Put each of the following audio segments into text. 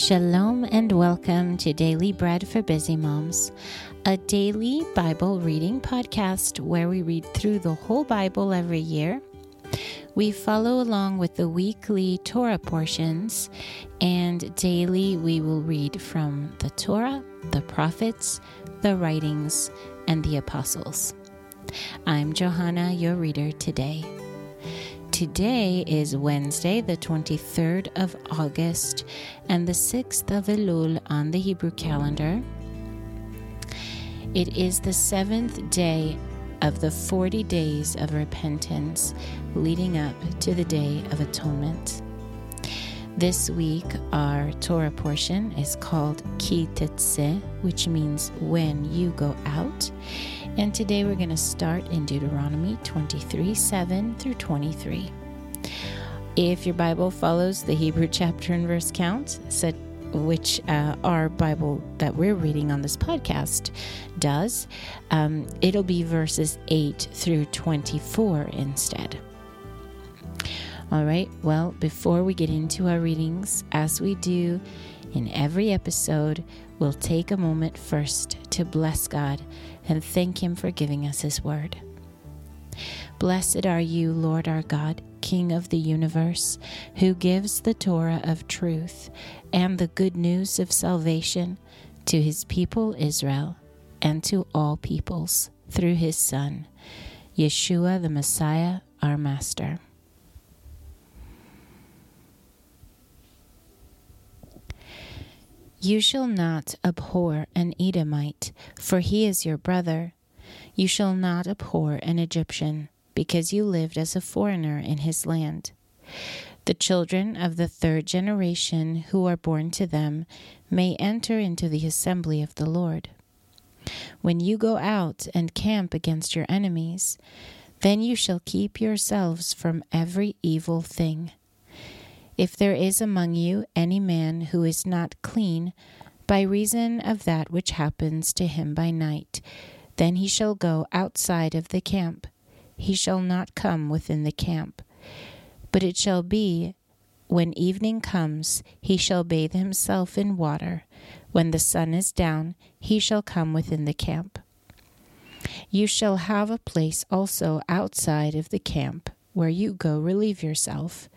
Shalom and welcome to Daily Bread for Busy Moms, a daily Bible reading podcast where we read through the whole Bible every year. We follow along with the weekly Torah portions, and daily we will read from the Torah, the prophets, the writings, and the apostles. I'm Johanna, your reader today. Today is Wednesday, the 23rd of August, and the 6th of Elul on the Hebrew calendar. It is the 7th day of the 40 days of repentance leading up to the Day of Atonement. This week, our Torah portion is called Ki Tetzeh, which means when you go out. And today we're going to start in Deuteronomy 23:7 through 23. If your Bible follows the Hebrew chapter and verse count, which our Bible that we're reading on this podcast does, it'll be verses 8 through 24 instead. All right, well, before we get into our readings, as we do in every episode, we'll take a moment first to bless God and thank Him for giving us His Word. Blessed are you, Lord our God, King of the universe, who gives the Torah of truth and the good news of salvation to His people Israel and to all peoples through His Son, Yeshua the Messiah, our Master. You shall not abhor an Edomite, for he is your brother. You shall not abhor an Egyptian, because you lived as a foreigner in his land. The children of the third generation who are born to them may enter into the assembly of the Lord. When you go out and camp against your enemies, then you shall keep yourselves from every evil thing. If there is among you any man who is not clean, by reason of that which happens to him by night, then he shall go outside of the camp. He shall not come within the camp. But it shall be, when evening comes, he shall bathe himself in water. When the sun is down, he shall come within the camp. You shall have a place also outside of the camp, where you go relieve yourself.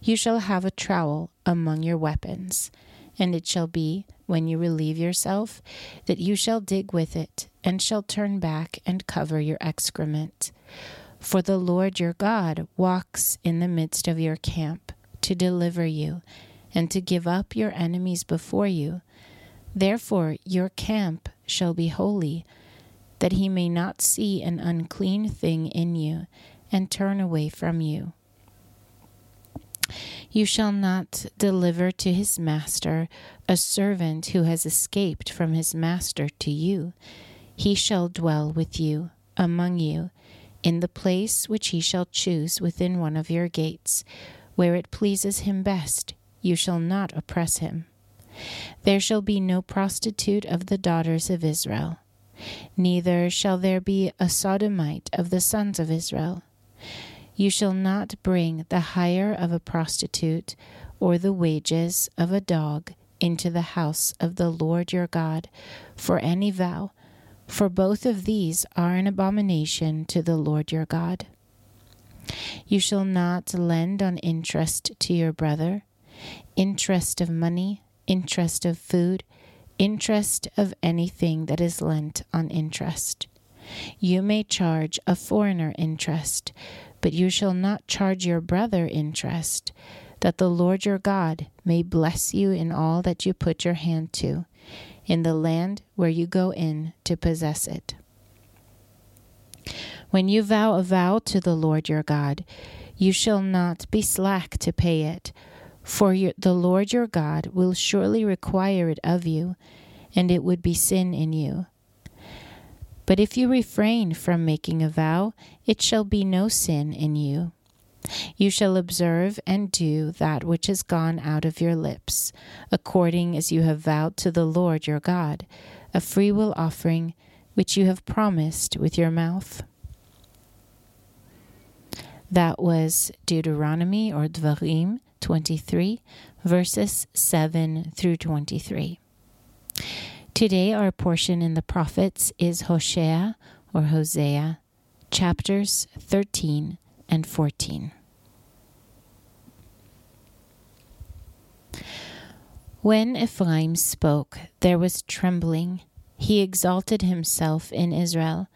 You shall have a trowel among your weapons, and it shall be, when you relieve yourself, that you shall dig with it, and shall turn back and cover your excrement. For the Lord your God walks in the midst of your camp, to deliver you, and to give up your enemies before you. Therefore your camp shall be holy, that he may not see an unclean thing in you, and turn away from you. You shall not deliver to his master a servant who has escaped from his master to you. He shall dwell with you, among you, in the place which he shall choose within one of your gates, where it pleases him best. You shall not oppress him. There shall be no prostitute of the daughters of Israel. Neither shall there be a sodomite of the sons of Israel. You shall not bring the hire of a prostitute or the wages of a dog into the house of the Lord your God for any vow, for both of these are an abomination to the Lord your God. You shall not lend on interest to your brother, interest of money, interest of food, interest of anything that is lent on interest. You may charge a foreigner interest, but you shall not charge your brother interest, that the Lord your God may bless you in all that you put your hand to, in the land where you go in to possess it. When you vow a vow to the Lord your God, you shall not be slack to pay it, for the Lord your God will surely require it of you, and it would be sin in you. But if you refrain from making a vow, it shall be no sin in you. You shall observe and do that which is gone out of your lips, according as you have vowed to the Lord your God, a freewill offering which you have promised with your mouth. That was Deuteronomy or Dvarim 23, verses 7 through 23. Today our portion in the prophets is Hosea, or Hosea, chapters 13 and 14. When Ephraim spoke, there was trembling. He exalted himself in Israel.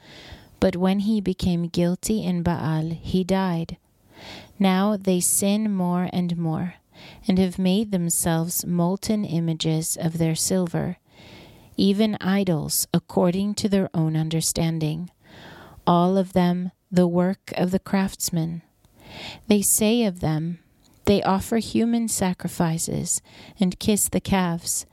But when he became guilty in Baal, he died. Now they sin more and more, and have made themselves molten images of their silver, even idols according to their own understanding, all of them the work of the craftsman. They say of them, they offer human sacrifices and kiss the calves.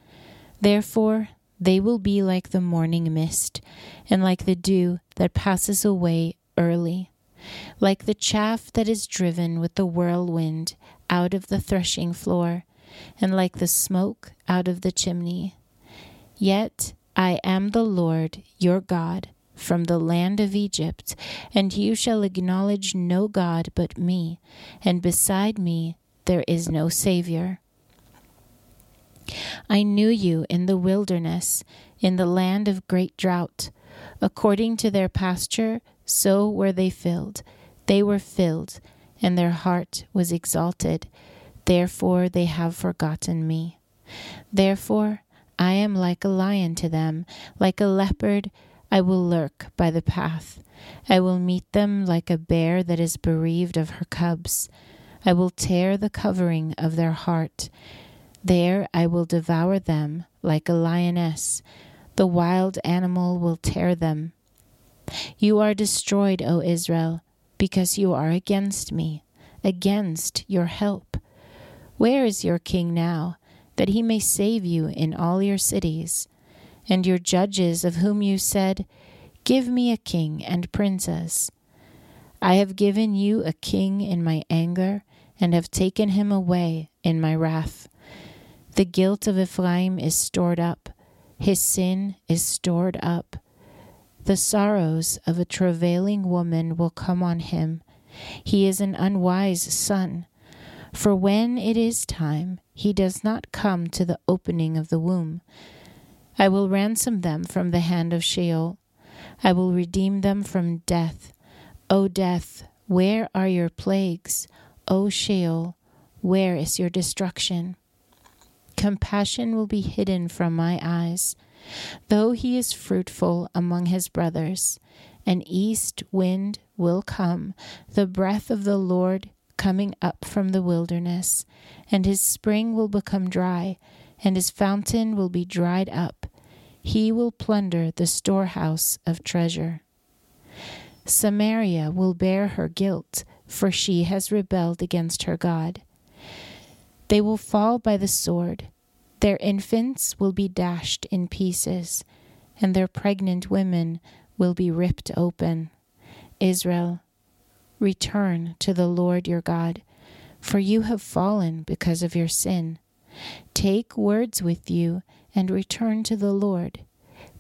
Therefore they will be like the morning mist, and like the dew that passes away early, like the chaff that is driven with the whirlwind out of the threshing floor, and like the smoke out of the chimney. Yet I am the Lord your God from the land of Egypt, and you shall acknowledge no God but me, and beside me there is no Savior. I knew you in the wilderness, in the land of great drought. According to their pasture, so were they filled. They were filled, and their heart was exalted. Therefore they have forgotten me. Therefore I am like a lion to them, like a leopard I will lurk by the path. I will meet them like a bear that is bereaved of her cubs. I will tear the covering of their heart. There I will devour them like a lioness. The wild animal will tear them. You are destroyed, O Israel, because you are against me, against your help. Where is your king now, that he may save you in all your cities? And your judges, of whom you said, give me a king and princess. I have given you a king in my anger, and have taken him away in my wrath. The guilt of Ephraim is stored up. His sin is stored up. The sorrows of a travailing woman will come on him. He is an unwise son. For when it is time, he does not come to the opening of the womb. I will ransom them from the hand of Sheol. I will redeem them from death. O death, where are your plagues? O Sheol, where is your destruction? Compassion will be hidden from my eyes, though he is fruitful among his brothers. An east wind will come, the breath of the Lord coming up from the wilderness, and his spring will become dry, and his fountain will be dried up. He will plunder the storehouse of treasure. Samaria will bear her guilt, for she has rebelled against her God. They will fall by the sword. Their infants will be dashed in pieces, and their pregnant women will be ripped open. Israel, return to the Lord your God, for you have fallen because of your sin. Take words with you and return to the Lord.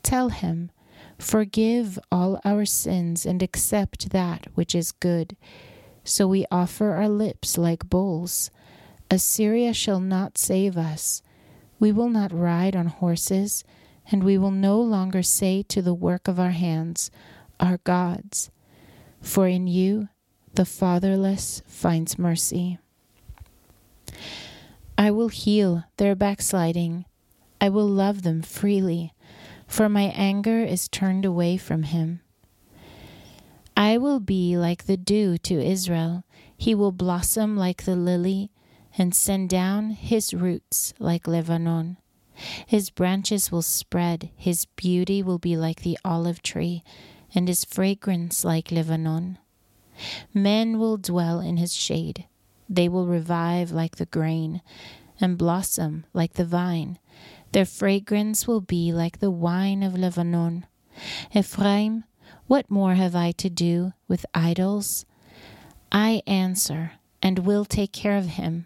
Tell him, forgive all our sins and accept that which is good. So we offer our lips like bulls. Assyria shall not save us. We will not ride on horses, and we will no longer say to the work of our hands, our gods. For in you the fatherless finds mercy. I will heal their backsliding. I will love them freely, for my anger is turned away from him. I will be like the dew to Israel. He will blossom like the lily, and send down his roots like Lebanon. His branches will spread, his beauty will be like the olive tree, and his fragrance like Lebanon. Men will dwell in his shade. They will revive like the grain, and blossom like the vine. Their fragrance will be like the wine of Lebanon. Ephraim, what more have I to do with idols? I answer, and will take care of him.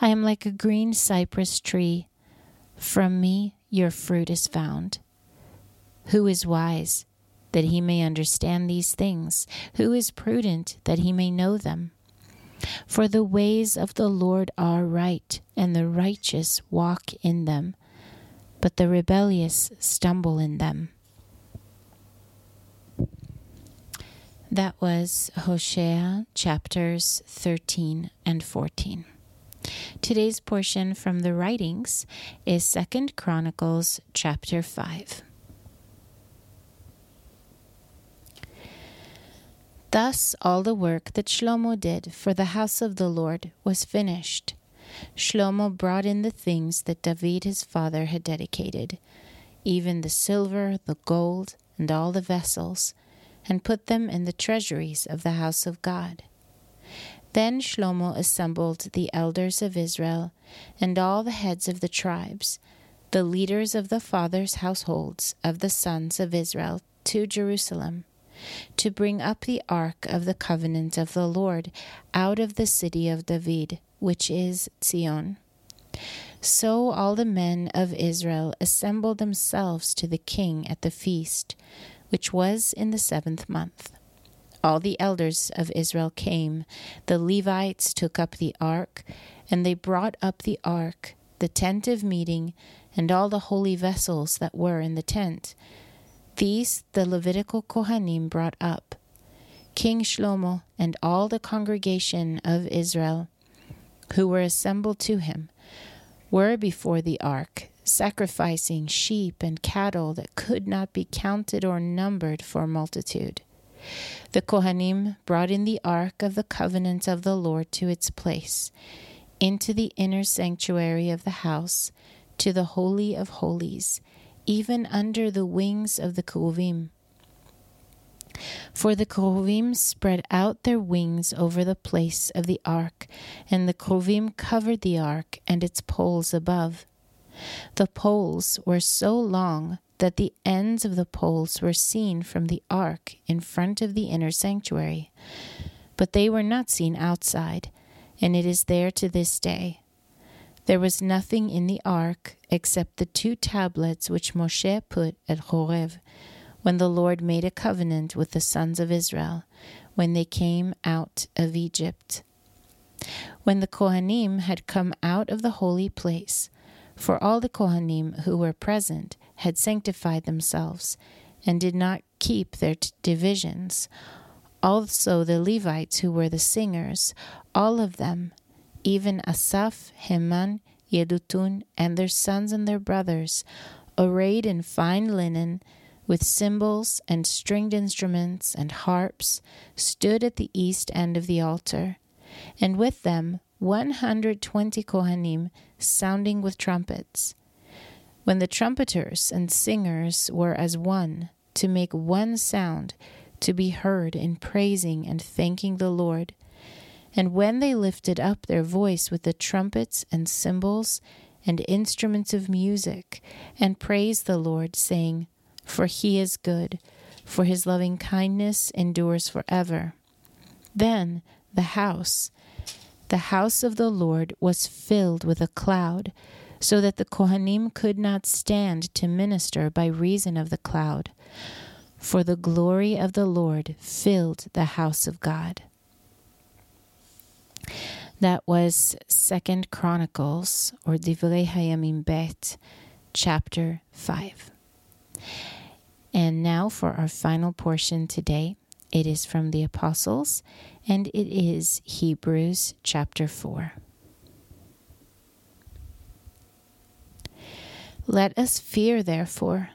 I am like a green cypress tree. From me your fruit is found. Who is wise, that he may understand these things? Who is prudent, that he may know them? For the ways of the Lord are right, and the righteous walk in them, but the rebellious stumble in them. That was Hosea chapters 13 and 14. Today's portion from the writings is 2 Chronicles chapter 5. Thus all the work that Shlomo did for the house of the Lord was finished. Shlomo brought in the things that David his father had dedicated, even the silver, the gold, and all the vessels, and put them in the treasuries of the house of God. Then Shlomo assembled the elders of Israel, and all the heads of the tribes, the leaders of the fathers' households of the sons of Israel, to Jerusalem, to bring up the ark of the covenant of the Lord out of the city of David, which is Zion. So all the men of Israel assembled themselves to the king at the feast, which was in the 7th month. All the elders of Israel came, the Levites took up the ark, and they brought up the ark, the tent of meeting, and all the holy vessels that were in the tent. These the Levitical Kohanim brought up, King Shlomo and all the congregation of Israel, who were assembled to him, were before the ark, sacrificing sheep and cattle that could not be counted or numbered for multitude. The Kohanim brought in the ark of the covenant of the Lord to its place, into the inner sanctuary of the house, to the Holy of Holies, even under the wings of the Kruvim. For the Kruvim spread out their wings over the place of the ark, and the Kruvim covered the ark and its poles above. The poles were so long that the ends of the poles were seen from the ark in front of the inner sanctuary, but they were not seen outside, and it is there to this day. There was nothing in the ark except the 2 tablets which Moshe put at Horev, when the Lord made a covenant with the sons of Israel, when they came out of Egypt. When the Kohanim had come out of the holy place, for all the Kohanim who were present had sanctified themselves, and did not keep their divisions, also the Levites who were the singers, all of them, even Asaph, Heman, Yedutun, and their sons and their brothers, arrayed in fine linen, with cymbals and stringed instruments and harps, stood at the east end of the altar, and with them 120 Kohanim, sounding with trumpets. When the trumpeters and singers were as one, to make one sound, to be heard in praising and thanking the Lord, and when they lifted up their voice with the trumpets and cymbals and instruments of music, and praised the Lord, saying, "For he is good, for his loving kindness endures forever." Then the house of the Lord was filled with a cloud, so that the Kohanim could not stand to minister by reason of the cloud. For the glory of the Lord filled the house of God. That was 2 Chronicles, or Divrei Hayamim Bet, chapter 5. And now for our final portion today, it is from the Apostles, and it is Hebrews chapter 4. Let us fear, therefore,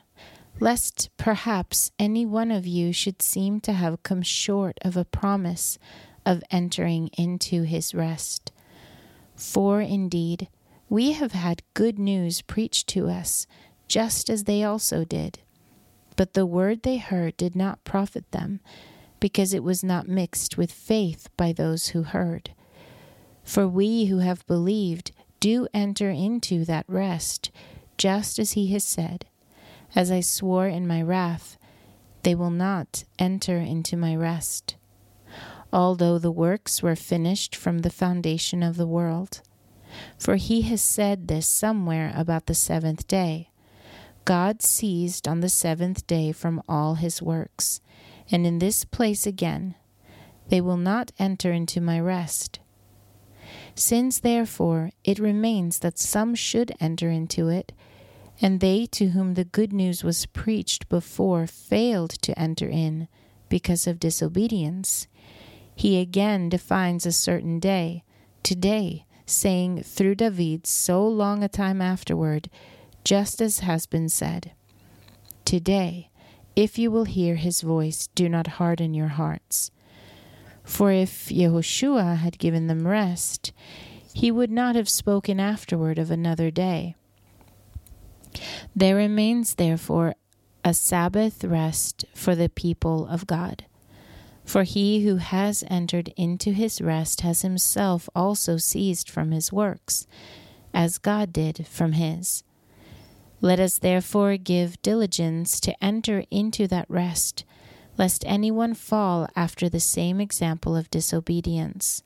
lest perhaps any one of you should seem to have come short of a promise of entering into his rest. For indeed, we have had good news preached to us, just as they also did. But the word they heard did not profit them, because it was not mixed with faith by those who heard. For we who have believed do enter into that rest, just as he has said, "As I swore in my wrath, they will not enter into my rest," although the works were finished from the foundation of the world. For he has said this somewhere about the 7th day, "God ceased on the 7th day from all his works," and in this place again, "They will not enter into my rest," Since, therefore, it remains that some should enter into it, and they to whom the good news was preached before failed to enter in because of disobedience, he again defines a certain day, today, saying through David so long a time afterward, just as has been said, today, if you will hear his voice, do not harden your hearts. For if Yehoshua had given them rest, he would not have spoken afterward of another day. There remains, therefore, a Sabbath rest for the people of God. For he who has entered into his rest has himself also ceased from his works, as God did from his. Let us therefore give diligence to enter into that rest, lest anyone fall after the same example of disobedience.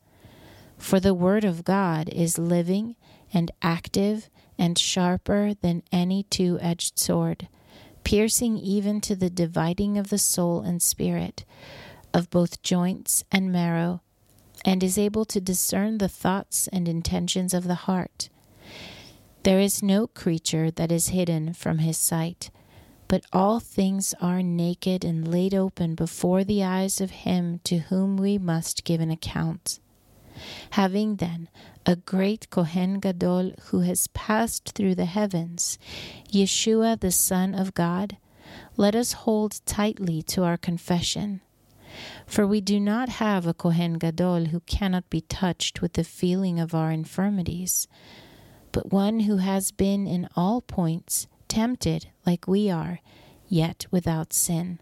For the word of God is living and active and sharper than any two-edged sword, piercing even to the dividing of the soul and spirit, of both joints and marrow, and is able to discern the thoughts and intentions of the heart. There is no creature that is hidden from his sight, but all things are naked and laid open before the eyes of him to whom we must give an account. Having then a great Kohen Gadol who has passed through the heavens, Yeshua the Son of God, let us hold tightly to our confession. For we do not have a Kohen Gadol who cannot be touched with the feeling of our infirmities, but one who has been in all points tempted like we are, yet without sin.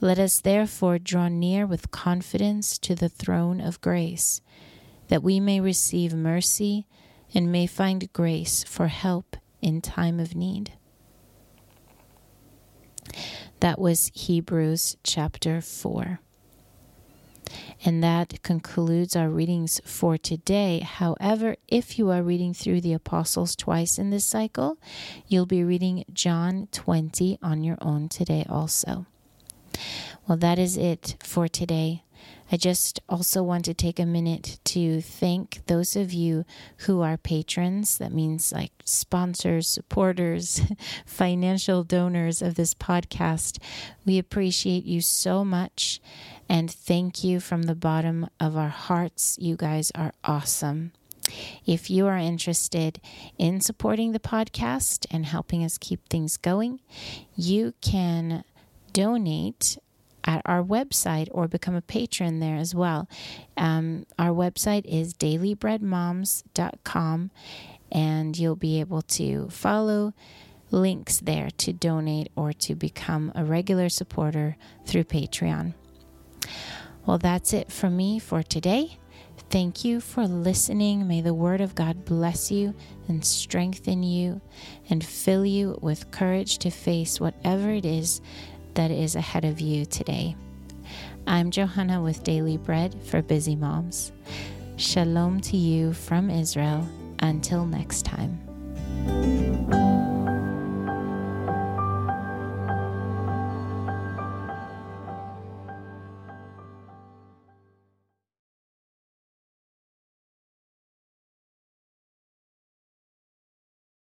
Let us therefore draw near with confidence to the throne of grace, that we may receive mercy and may find grace for help in time of need. That was Hebrews chapter 4. And that concludes our readings for today. However, if you are reading through the Apostles twice in this cycle, you'll be reading John 20 on your own today also. Well, that is it for today. I just also want to take a minute to thank those of you who are patrons. That means like sponsors, supporters, financial donors of this podcast. We appreciate you so much and thank you from the bottom of our hearts. You guys are awesome. If you are interested in supporting the podcast and helping us keep things going, you can donate at our website or become a patron there as well. Our website is dailybreadmoms.com, and you'll be able to follow links there to donate or to become a regular supporter through Patreon. Well, that's it from me for today. Thank you for listening. May the word of God bless you and strengthen you and fill you with courage to face whatever it is that is ahead of you today. I'm Johanna with Daily Bread for Busy Moms. Shalom to you from Israel. Until next time.